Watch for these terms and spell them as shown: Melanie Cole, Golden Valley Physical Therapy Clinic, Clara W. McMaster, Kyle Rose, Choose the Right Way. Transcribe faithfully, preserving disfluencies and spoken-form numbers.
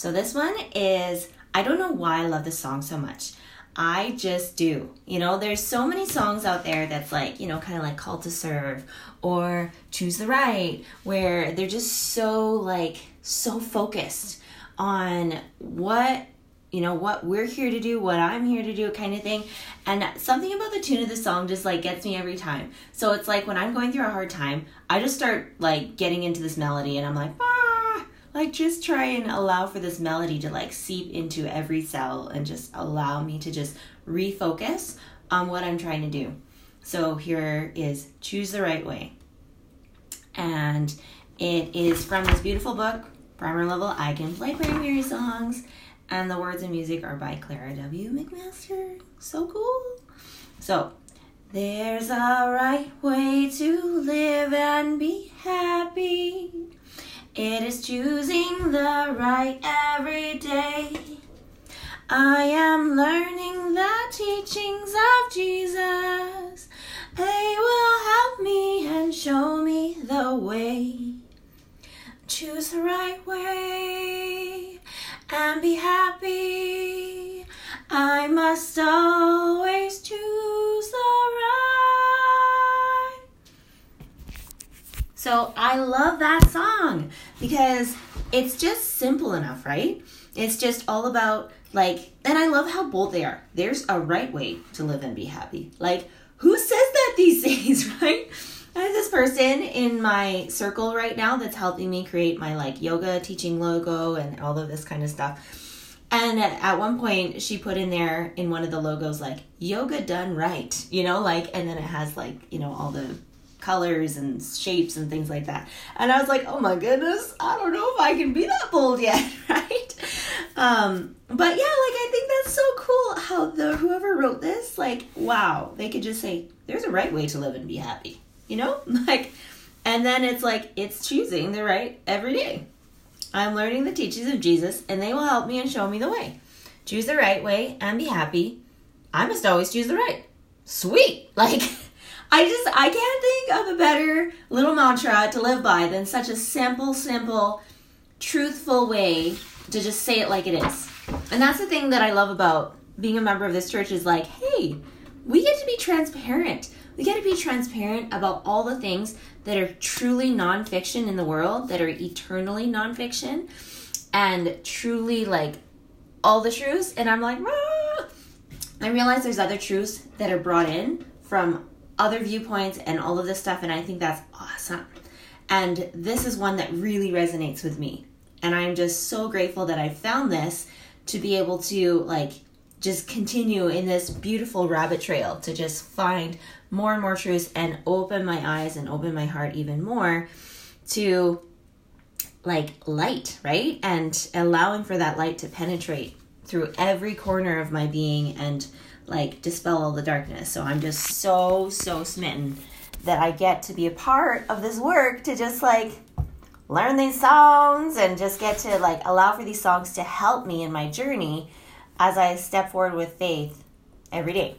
So this one is, I don't know why I love this song so much. I just do. You know, there's so many songs out there that's like, you know, kind of like Call to Serve or Choose the Right, where they're just so like, so focused on what, you know, what we're here to do, what I'm here to do kind of thing. And something about the tune of the song just like gets me every time. So it's like when I'm going through a hard time, I just start like getting into this melody and I'm like, ah, like just try and allow for this melody to like seep into every cell and just allow me to just refocus on what I'm trying to do. So here is Choose the Right Way. And it is from this beautiful book, Primer Level, I Can Play Primary Songs. And the words and music are by Clara W. McMaster. So cool. So, there's a right way to live and be happy. It is choosing the right every day. I am learning the teachings of Jesus. They will help me and show me the way. Choose the right way and be happy. I must always choose the right. So I love that song because it's just simple enough, right? It's just all about like, and I love how bold they are. There's a right way to live and be happy. Like, who says that these days, right? I have this person in my circle right now that's helping me create my like yoga teaching logo and all of this kind of stuff. And at, at one point she put in there in one of the logos, like yoga done right, you know, like, and then it has like, you know, all the colors and shapes and things like that. And I was like, oh my goodness, I don't know if I can be that bold yet. Right. Um, but yeah, like, I think that's so cool how the, whoever wrote this, like, wow, they could just say, there's a right way to live and be happy. You know, like, and then it's like, it's choosing the right every day. I'm learning the teachings of Jesus and they will help me and show me the way. Choose the right way and be happy. I must always choose the right. Sweet. Like, I just, I can't think of a better little mantra to live by than such a simple, simple, truthful way to just say it like it is. And that's the thing that I love about being a member of this church is like, hey, we get to be transparent. We got to be transparent about all the things that are truly nonfiction in the world, that are eternally nonfiction, and truly like all the truths. And I'm like, ah! I realize there's other truths that are brought in from other viewpoints and all of this stuff. And I think that's awesome. And this is one that really resonates with me. And I'm just so grateful that I found this to be able to like just continue in this beautiful rabbit trail to just find more and more truths and open my eyes and open my heart even more to like light, right? And allowing for that light to penetrate through every corner of my being and like dispel all the darkness. So I'm just so, so smitten that I get to be a part of this work to just like learn these songs and just get to like allow for these songs to help me in my journey as I step forward with faith every day.